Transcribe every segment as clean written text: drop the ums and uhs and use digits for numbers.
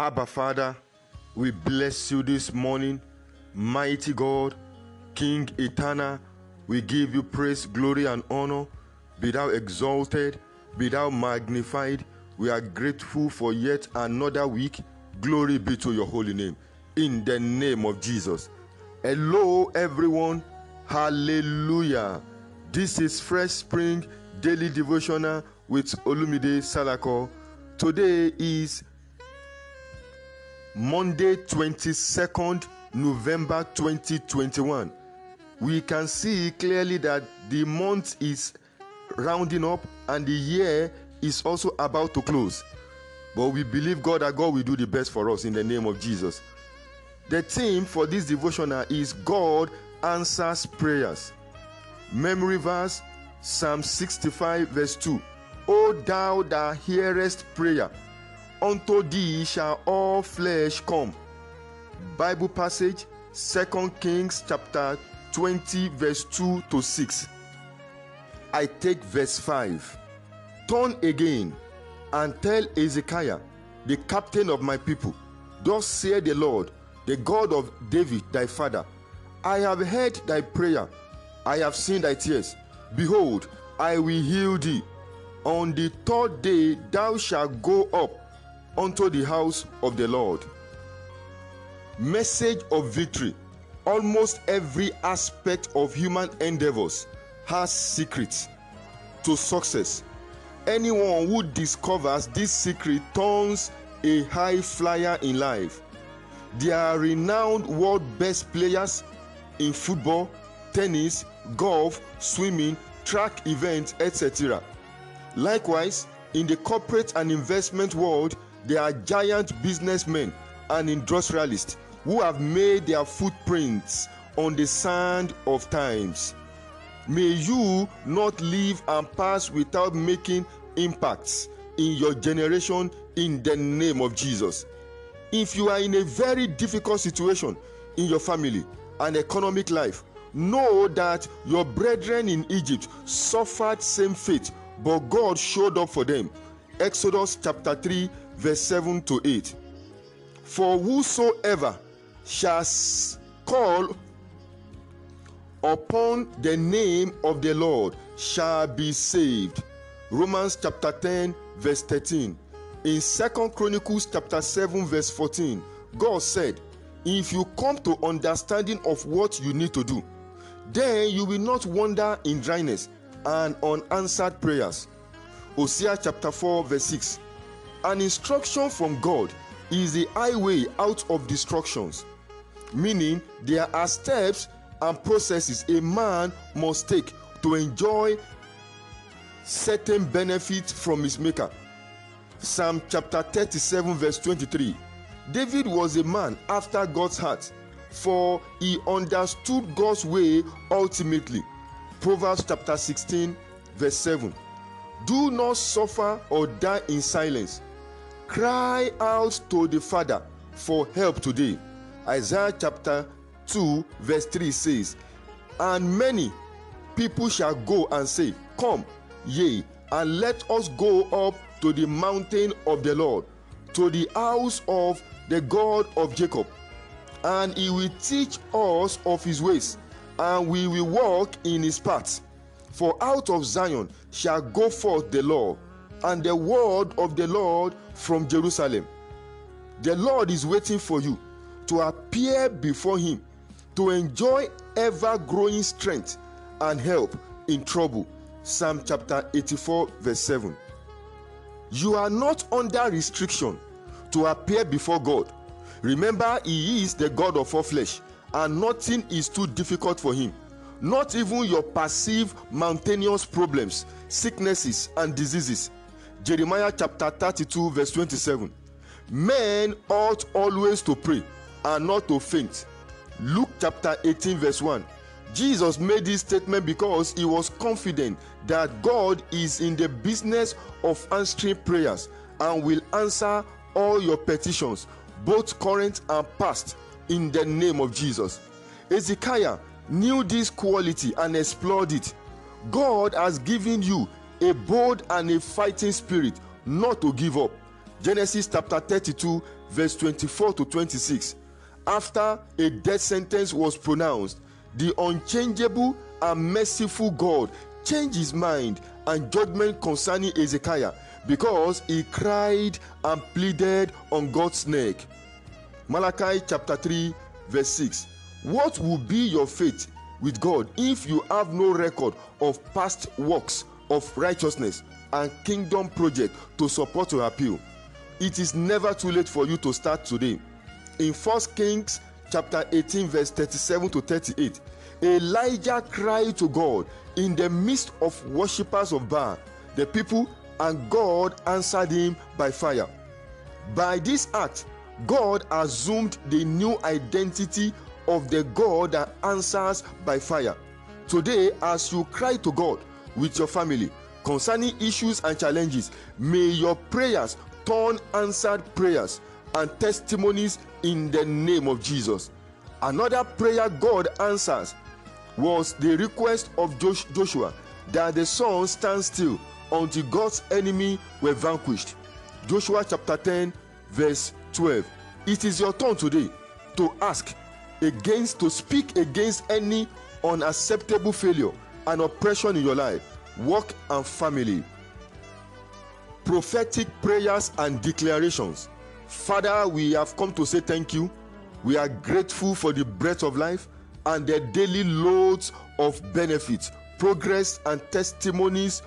Abba Father, we bless you this morning. Mighty God, King Eternal, we give you praise, glory, and honor. Be thou exalted, be thou magnified. We are grateful for yet another week. Glory be to your holy name. In the name of Jesus. Hello, everyone. Hallelujah. This is Fresh Spring Daily Devotional with Olumide Salako. Today is Monday, 22nd November 2021. We can see clearly that the month is rounding up and the year is also about to close, but we believe God that God will do the best for us in the name of Jesus. The theme for this devotional is God answers prayers. Memory verse, Psalm 65 verse 2. O thou that hearest prayer, unto thee shall all flesh come. Bible passage, 2 Kings chapter 20 verse 2 to 6. I take verse 5. Turn again and tell Ezekiah, the captain of my people, thus saith the Lord, the God of David thy father, I have heard thy prayer, I have seen thy tears. Behold, I will heal thee. On the third day thou shalt go up unto the house of the Lord. Message of victory. Almost every aspect of human endeavors has secrets to success. Anyone who discovers this secret turns a high flyer in life. There are renowned world best players in football, tennis, golf, swimming, track events, etc. Likewise, in the corporate and investment world, there are giant businessmen and industrialists who have made their footprints on the sand of times. May you not live and pass without making impacts in your generation in the name of Jesus. If you are in a very difficult situation in your family and economic life, know that your brethren in Egypt suffered same fate, but God showed up for them. Exodus chapter 3 verse 7 to 8. For whosoever shall call upon the name of the Lord shall be saved. Romans chapter 10 verse 13. In 2 Chronicles chapter 7 verse 14, God said, if you come to understanding of what you need to do, then you will not wander in dryness and unanswered prayers. Hosea chapter 4 verse 6. An instruction from God is the highway out of destructions, meaning there are steps and processes a man must take to enjoy certain benefits from his maker. Psalm chapter 37 verse 23. David was a man after God's heart, for he understood God's way ultimately. Proverbs chapter 16 verse 7. Do not suffer or die in silence. Cry out to the Father for help today. Isaiah chapter 2 verse 3 says, and many people shall go and say, come, yea, and let us go up to the mountain of the Lord, to the house of the God of Jacob. And he will teach us of his ways, and we will walk in his paths. For out of Zion shall go forth the law, and the word of the Lord from Jerusalem. The Lord is waiting for you to appear before him, to enjoy ever-growing strength and help in trouble. Psalm chapter 84 verse 7. You are not under restriction to appear before God. Remember, he is the God of all flesh, and nothing is too difficult for him. Not even your perceived mountainous problems, sicknesses, and diseases. Jeremiah chapter 32 verse 27. Men ought always to pray and not to faint. Luke chapter 18 verse 1. Jesus made this statement because he was confident that God is in the business of answering prayers and will answer all your petitions, both current and past, in the name of Jesus. Ezekiah knew this quality and explored it. God has given you a bold and a fighting spirit, not to give up. Genesis chapter 32, verse 24 to 26. After a death sentence was pronounced, the unchangeable and merciful God changed his mind and judgment concerning Hezekiah, because he cried and pleaded on God's neck. Malachi chapter 3, verse 6. What will be your faith with God if you have no record of past works of righteousness and kingdom project to support your appeal? It is never too late for you to start today. In 1 Kings chapter 18, verse 37 to 38, Elijah cried to God in the midst of worshippers of Baal, the people, and God answered him by fire. By this act, God assumed the new identity of the God that answers by fire. Today, as you cry to God with your family concerning issues and challenges, may your prayers turn answered prayers and testimonies in the name of Jesus. Another prayer God answers was the request of Joshua that the sun stand still until God's enemy were vanquished. Joshua chapter 10, verse 12. It is your turn today to ask against, to speak against any unacceptable failure and oppression in your life, work, and family. Prophetic prayers and declarations. Father, we have come to say thank you. We are grateful for the breath of life and the daily loads of benefits, progress, and testimonies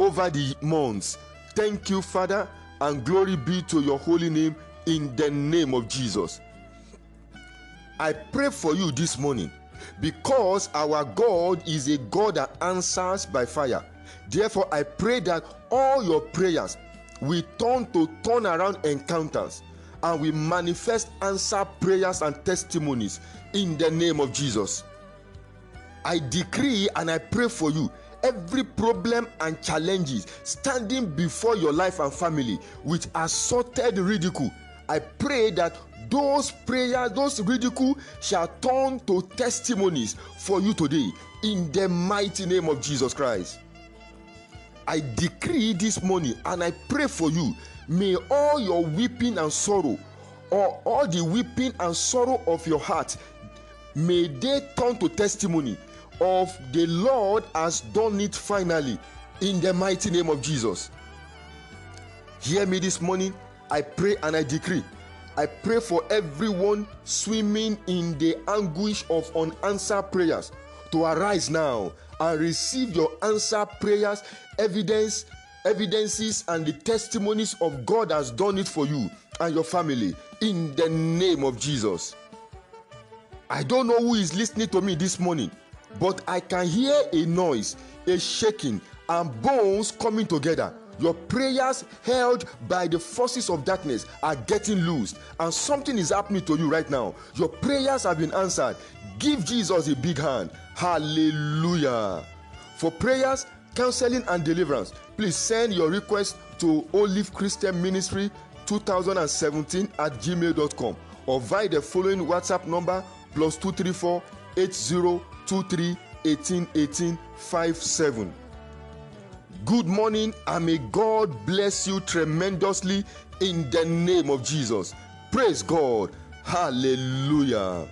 over the months. Thank you, Father, and glory be to your holy name in the name of Jesus. I pray for you this morning, because our God is a God that answers by fire. Therefore, I pray that all your prayers will turn to turnaround encounters and will manifest answer prayers and testimonies in the name of Jesus. I decree and I pray for you, every problem and challenges standing before your life and family with assorted ridicule, I pray that those prayers, those ridicule, shall turn to testimonies for you today in the mighty name of Jesus Christ. I decree this morning and I pray for you, may all your weeping and sorrow, or all the weeping and sorrow of your heart, may they turn to testimony of the Lord has done it finally in the mighty name of Jesus. Hear me this morning. I pray and I decree. I pray for everyone swimming in the anguish of unanswered prayers to arise now and receive your answered prayers, evidences, and the testimonies of God has done it for you and your family in the name of Jesus. I don't know who is listening to me this morning, but I can hear a noise, a shaking, and bones coming together. Your prayers held by the forces of darkness are getting loosed, and something is happening to you right now. Your prayers have been answered. Give Jesus a big hand. Hallelujah. For prayers, counseling, and deliverance, please send your request to Olive Christian Ministry 2017 at gmail.com or via the following WhatsApp number +234 8023 1818 57. Good morning, and may God bless you tremendously in the name of Jesus. Praise God. Hallelujah.